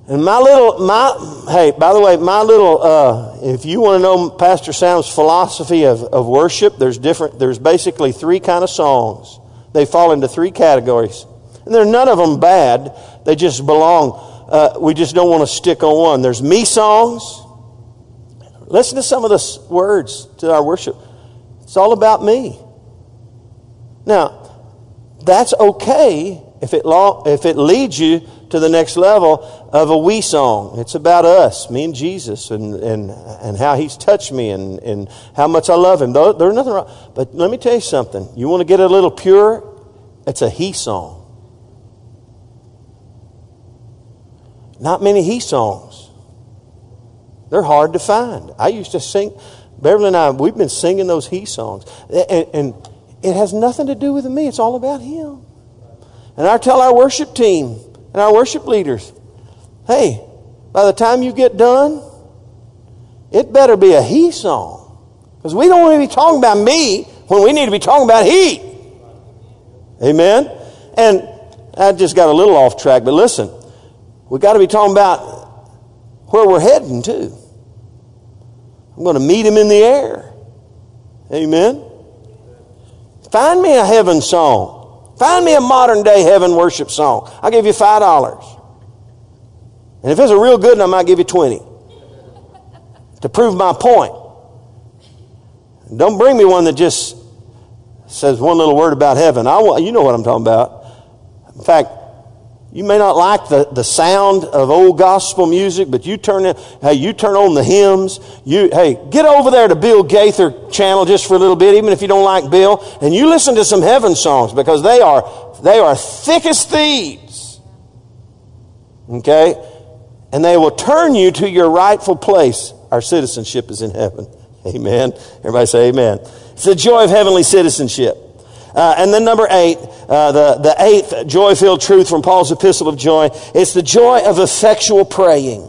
And my little, my, hey, by the way, my little, uh, if you want to know Pastor Sam's philosophy of, of worship, there's different, there's basically three kind of songs. They fall into three categories. And they're none of them bad. They just belong, uh, we just don't want to stick on one. There's me songs. Listen to some of the words to our worship. It's all about me. Now, that's okay if it lo- if it leads you to the next level of a we song. It's about us, me and Jesus, and and, and how He's touched me, and, and how much I love Him. There's nothing wrong. But let me tell you something. You want to get a little pure? It's a He song. Not many He songs. They're hard to find. I used to sing... Beverly and I, we've been singing those He songs. And, and it has nothing to do with me. It's all about Him. And I tell our worship team and our worship leaders, hey, by the time you get done, it better be a He song. Because we don't want to be talking about me when we need to be talking about He. Amen? And I just got a little off track, but listen, we've got to be talking about where we're heading to. I'm going to meet Him in the air. Amen. Find me a heaven song. Find me a modern day heaven worship song. I'll give you five dollars. And if it's a real good one, I might give you twenty to prove my point. Don't bring me one that just says one little word about heaven. I want, you know what I'm talking about. In fact, you may not like the, the sound of old gospel music, but you turn in, hey, you turn on the hymns. You hey, get over there to Bill Gaither channel just for a little bit, even if you don't like Bill, and you listen to some heaven songs because they are they are thick as thieves. Okay? And they will turn you to your rightful place. Our citizenship is in heaven. Amen. Everybody say amen. It's the joy of heavenly citizenship. Uh, and then number eight, uh, the, the eighth joy-filled truth from Paul's Epistle of Joy, it's the joy of effectual praying.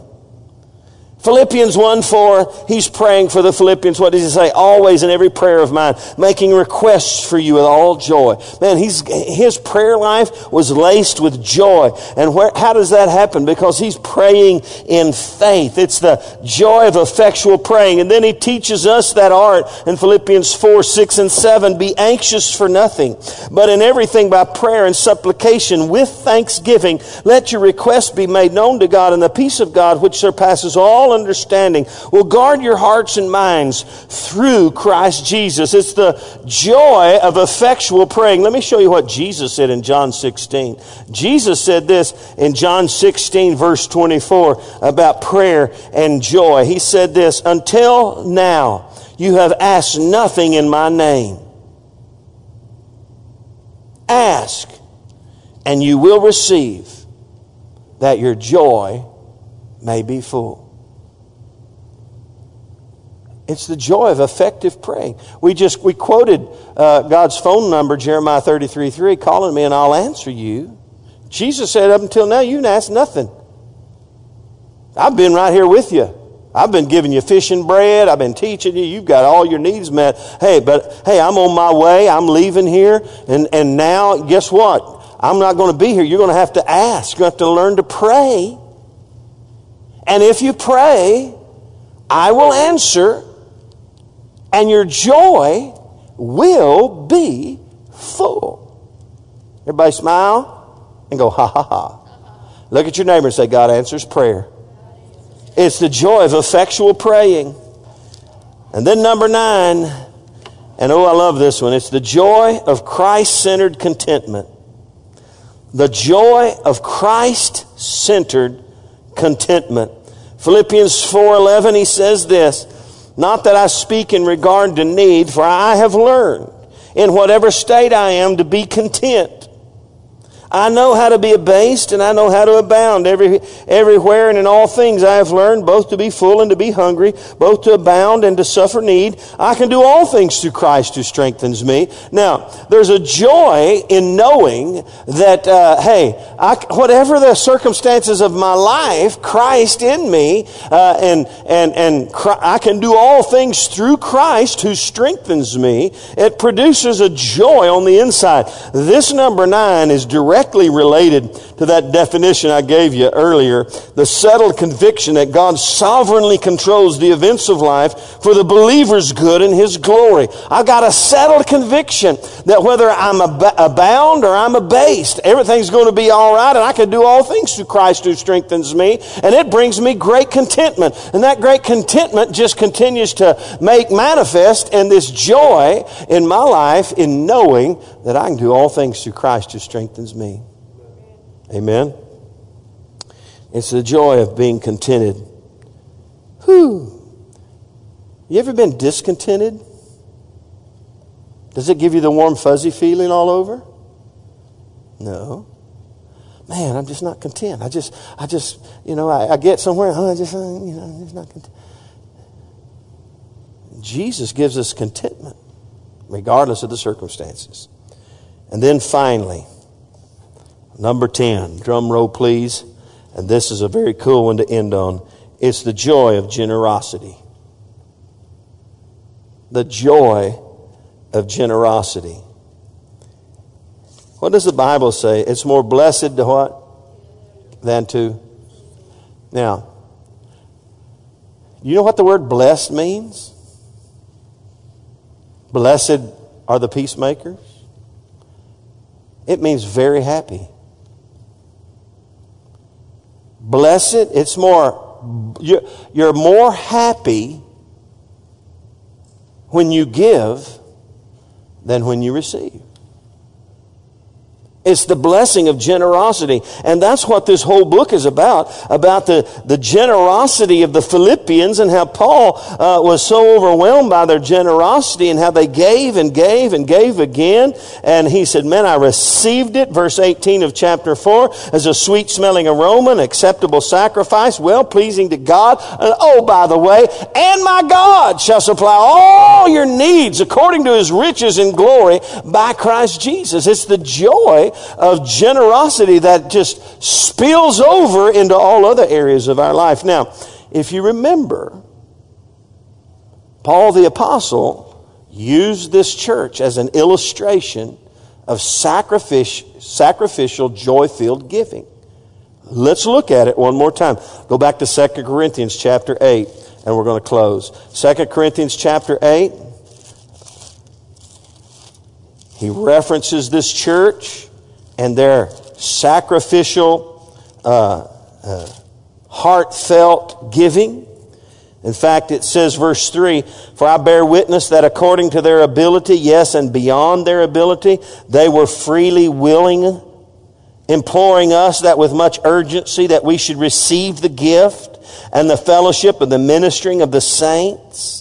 Philippians one four, he's praying for the Philippians. What does he say? Always in every prayer of mine, making requests for you with all joy. Man, he's, his prayer life was laced with joy. And where, how does that happen? Because he's praying in faith. It's the joy of effectual praying. And then he teaches us that art in Philippians four, six, and seven. Be anxious for nothing, but in everything by prayer and supplication with thanksgiving, let your requests be made known to God, and the peace of God, which surpasses all understanding, will guard your hearts and minds through Christ Jesus. It's the joy of effectual praying. Let me show you what Jesus said in John sixteen. Jesus said this in John sixteen, verse twenty-four, about prayer and joy. He said this, until now you have asked nothing in my name. Ask, and you will receive, that your joy may be full. It's the joy of effective praying. We just we quoted uh, God's phone number, Jeremiah thirty-three three, calling me and I'll answer you. Jesus said, up until now, you didn't ask nothing. I've been right here with you. I've been giving you fish and bread. I've been teaching you. You've got all your needs met. Hey, but hey, I'm on my way. I'm leaving here. And, and now, guess what? I'm not going to be here. You're going to have to ask. You're going to have to learn to pray. And if you pray, I will answer. And your joy will be full. Everybody smile and go, ha, ha, ha. Look at your neighbor and say, God answers prayer. It's the joy of effectual praying. And then number nine, and oh, I love this one. It's the joy of Christ-centered contentment. The joy of Christ-centered contentment. Philippians four eleven, he says this, not that I speak in regard to need, for I have learned in whatever state I am to be content. I know how to be abased, and I know how to abound. Every, everywhere and in all things I have learned, both to be full and to be hungry, both to abound and to suffer need. I can do all things through Christ who strengthens me. Now, there's a joy in knowing that, uh, hey, I, whatever the circumstances of my life, Christ in me, uh, and and and Christ, I can do all things through Christ who strengthens me. It produces a joy on the inside. This number nine is directly related to that definition I gave you earlier, the settled conviction that God sovereignly controls the events of life for the believer's good and His glory. I've got a settled conviction that whether I'm ab- abound or I'm abased, everything's going to be all right, and I can do all things through Christ who strengthens me, and it brings me great contentment. And that great contentment just continues to make manifest in this joy in my life in knowing that I can do all things through Christ who strengthens me. Amen. It's the joy of being contented. Whew. You ever been discontented? Does it give you the warm fuzzy feeling all over? No. Man, I'm just not content. I just, I just, you know, I, I get somewhere. Oh, I just, you know, I'm just not content. Jesus gives us contentment regardless of the circumstances. And then finally, number ten, drum roll please, and this is a very cool one to end on. It's the joy of generosity. The joy of generosity. What does the Bible say? It's more blessed to what? Than to? Now, you know what the word blessed means? Blessed are the peacemakers. It means very happy. Blessed, it's more, you're, you're more happy when you give than when you receive. It's the blessing of generosity. And that's what this whole book is about, about the, the generosity of the Philippians and how Paul uh, was so overwhelmed by their generosity and how they gave and gave and gave again. And he said, man, I received it, verse eighteen of chapter four, as a sweet-smelling aroma, an acceptable sacrifice, well-pleasing to God. And oh, by the way, and my God shall supply all your needs according to His riches and glory by Christ Jesus. It's the joy of generosity that just spills over into all other areas of our life. Now, if you remember, Paul the Apostle used this church as an illustration of sacrificial, sacrificial joy-filled giving. Let's look at it one more time. Go back to Second Corinthians chapter eight, and we're going to close. Second Corinthians chapter eight, he references this church and their sacrificial, uh, uh, heartfelt giving. In fact, it says, verse three, for I bear witness that according to their ability, yes, and beyond their ability, they were freely willing, imploring us that with much urgency that we should receive the gift and the fellowship of the ministering of the saints.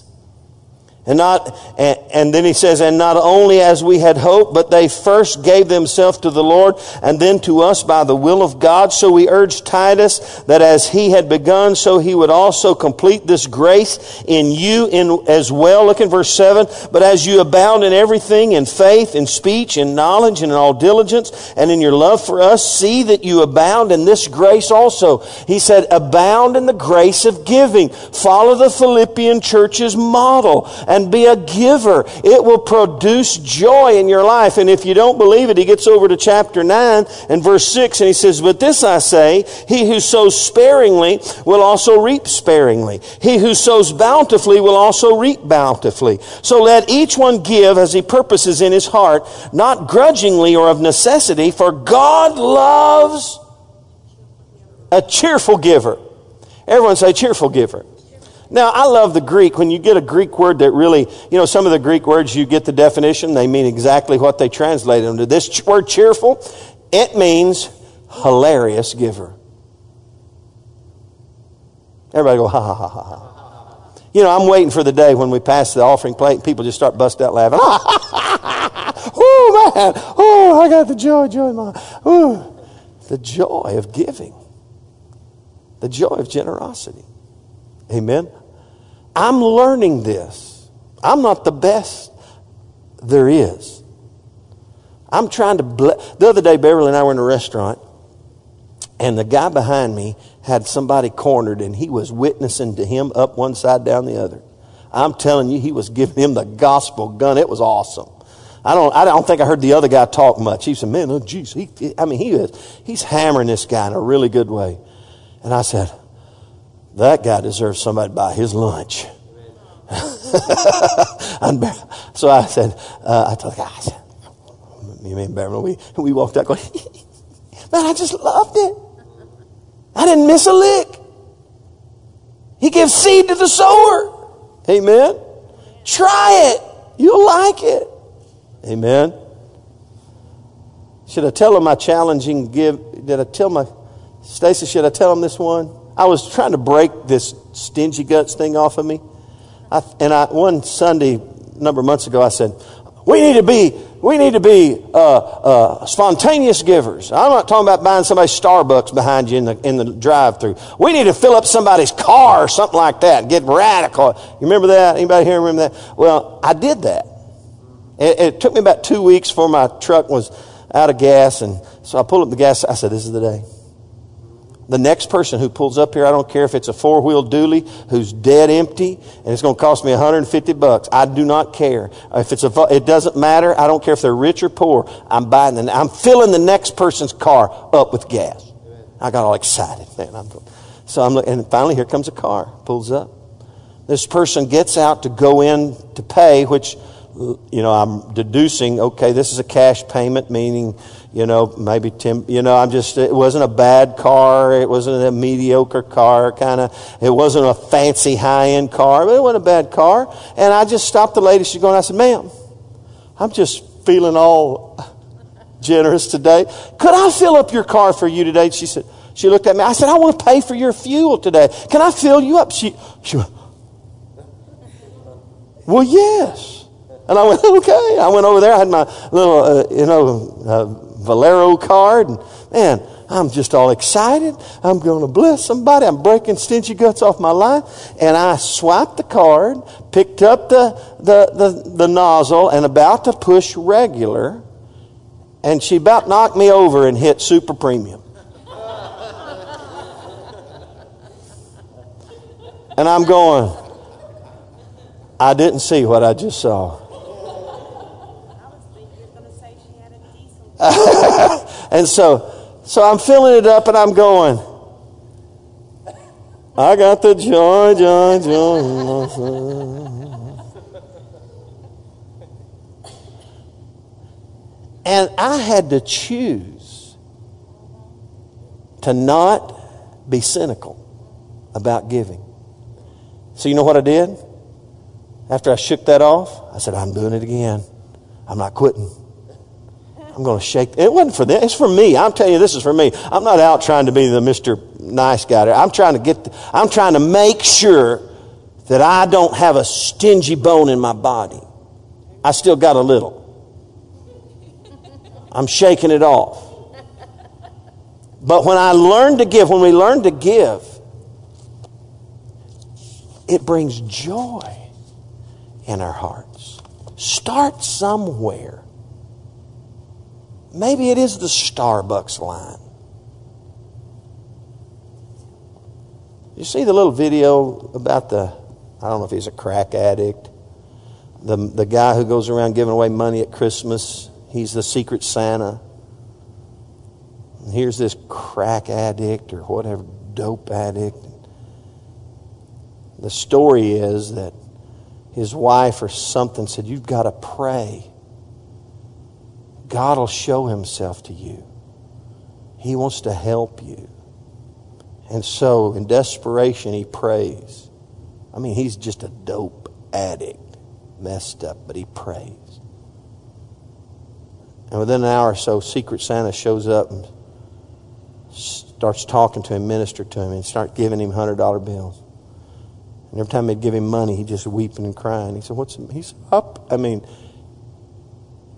And not, and, and then he says, and not only as we had hoped, but they first gave themselves to the Lord and then to us by the will of God. So we urge Titus that as he had begun, so he would also complete this grace in you in as well. Look in verse seven. But as you abound in everything, in faith, in speech, in knowledge, and in all diligence, and in your love for us, see that you abound in this grace also. He said, abound in the grace of giving. Follow the Philippian church's model. And be a giver. It will produce joy in your life. And if you don't believe it, he gets over to chapter nine and verse six, and he says, but this I say, he who sows sparingly will also reap sparingly. He who sows bountifully will also reap bountifully. So let each one give as he purposes in his heart, not grudgingly or of necessity, for God loves a cheerful giver. Everyone say cheerful giver. Now, I love the Greek. When you get a Greek word that really, you know, some of the Greek words, you get the definition, they mean exactly what they translated them to. This word cheerful, it means hilarious giver. Everybody go, ha, ha, ha, ha, ha. You know, I'm waiting for the day when we pass the offering plate and people just start busting out laughing. Ha, ha, ha, ha, ha. Woo, I had. Oh, I got the joy, joy, my. Oh, the joy of giving. The joy of generosity. Amen. I'm learning this. I'm not the best there is. I'm trying to bless. The other day, Beverly and I were in a restaurant, and the guy behind me had somebody cornered, and he was witnessing to him up one side, down the other. I'm telling you, he was giving him the gospel gun. It was awesome. I don't, I don't think I heard the other guy talk much. He said, man, oh, geez. He, I mean, he is, he's hammering this guy in a really good way. And I said, that guy deserves somebody to buy his lunch. So I said, uh, I told the guy, I said, you mean Beverly? We, we walked out going, man, I just loved it. I didn't miss a lick. He gives seed to the sower. Amen. Try it. You'll like it. Amen. Should I tell him my challenging give? Did I tell my, Stacy, should I tell him this one? I was trying to break this stingy guts thing off of me. I, and I, one Sunday, a number of months ago, I said, we need to be, we need to be uh, uh, spontaneous givers. I'm not talking about buying somebody's Starbucks behind you in the in the drive-thru. We need to fill up somebody's car or something like that. Get radical. You remember that? Anybody here remember that? Well, I did that. It, it took me about two weeks before my truck was out of gas, and so I pulled up the gas. I said, "This is the day." The next person who pulls up here, I don't care if it's a four-wheel dually who's dead empty and it's going to cost me one hundred fifty bucks. I do not care. If it's a, it doesn't matter. I don't care if they're rich or poor. I'm buying the, I'm filling the next person's car up with gas. I got all excited. Man, I'm, so I'm looking, and finally here comes a car, pulls up. This person gets out to go in to pay, which, you know, I'm deducing, okay, this is a cash payment, meaning, you know, maybe Tim, you know, I'm just, it wasn't a bad car. It wasn't a mediocre car, kind of. It wasn't a fancy high-end car, but it wasn't a bad car. And I just stopped the lady. She's going, I said, ma'am, I'm just feeling all generous today. Could I fill up your car for you today? She said, she looked at me. I said, I want to pay for your fuel today. Can I fill you up? She, she went, well, yes. And I went, okay. I went over there. I had my little, uh, you know, uh, Valero card. And man, I'm just all excited. I'm going to bless somebody. I'm breaking stingy guts off my life. And I swiped the card, picked up the, the, the, the nozzle, and about to push regular. And she about knocked me over and hit super premium. And I'm going, I didn't see what I just saw. And so, so I'm filling it up, and I'm going, I got the joy, joy, joy. And I had to choose to not be cynical about giving. So you know what I did? After I shook that off, I said, I'm doing it again. I'm not quitting. I'm going to shake. It wasn't for them. It's for me. I'm telling you, this is for me. I'm not out trying to be the Mister Nice Guy. I'm trying to get, the, I'm trying to make sure that I don't have a stingy bone in my body. I still got a little. I'm shaking it off. But when I learn to give, when we learn to give, it brings joy in our hearts. Start somewhere. Maybe it is the Starbucks line. You see the little video about the, I don't know if he's a crack addict, the the guy who goes around giving away money at Christmas. He's the Secret Santa. And here's this crack addict or whatever, dope addict. The story is that his wife or something said, you've got to pray. God will show himself to you. He wants to help you. And so in desperation, he prays. I mean, he's just a dope addict, messed up, but he prays. And within an hour or so, Secret Santa shows up and starts talking to him, minister to him, and starts giving him one hundred dollar bills. And every time they'd give him money, he'd just weeping and crying. He said, what's, he's up? I mean,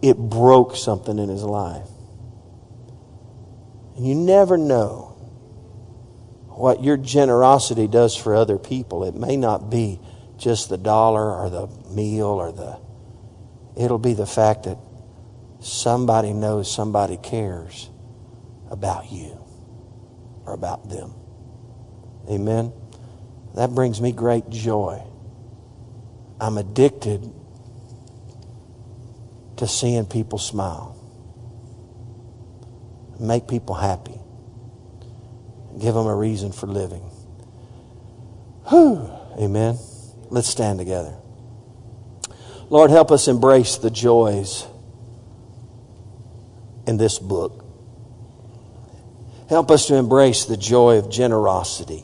it broke something in his life. And you never know what your generosity does for other people. It may not be just the dollar or the meal or the... It'll be the fact that somebody knows somebody cares about you or about them. Amen? That brings me great joy. I'm addicted to seeing people smile. Make people happy. Give them a reason for living. Whew. Amen. Let's stand together. Lord, help us embrace the joys in this book. Help us to embrace the joy of generosity.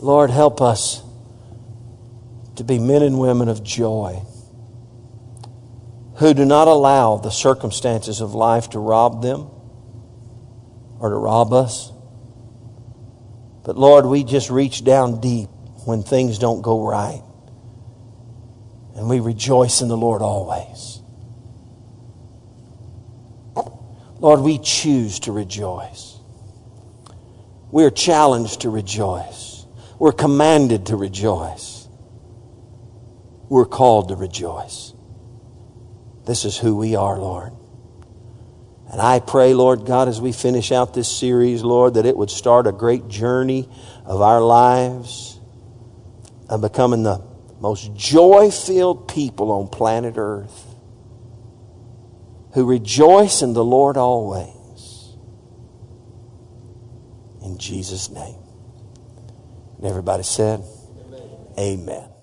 Lord, help us to be men and women of joy who do not allow the circumstances of life to rob them or to rob us. But Lord, we just reach down deep when things don't go right. And we rejoice in the Lord always. Lord, we choose to rejoice. We are challenged to rejoice. We're commanded to rejoice. We're called to rejoice. This is who we are, Lord. And I pray, Lord God, as we finish out this series, Lord, that it would start a great journey of our lives of becoming the most joy-filled people on planet Earth who rejoice in the Lord always. In Jesus' name. And everybody said, Amen. Amen.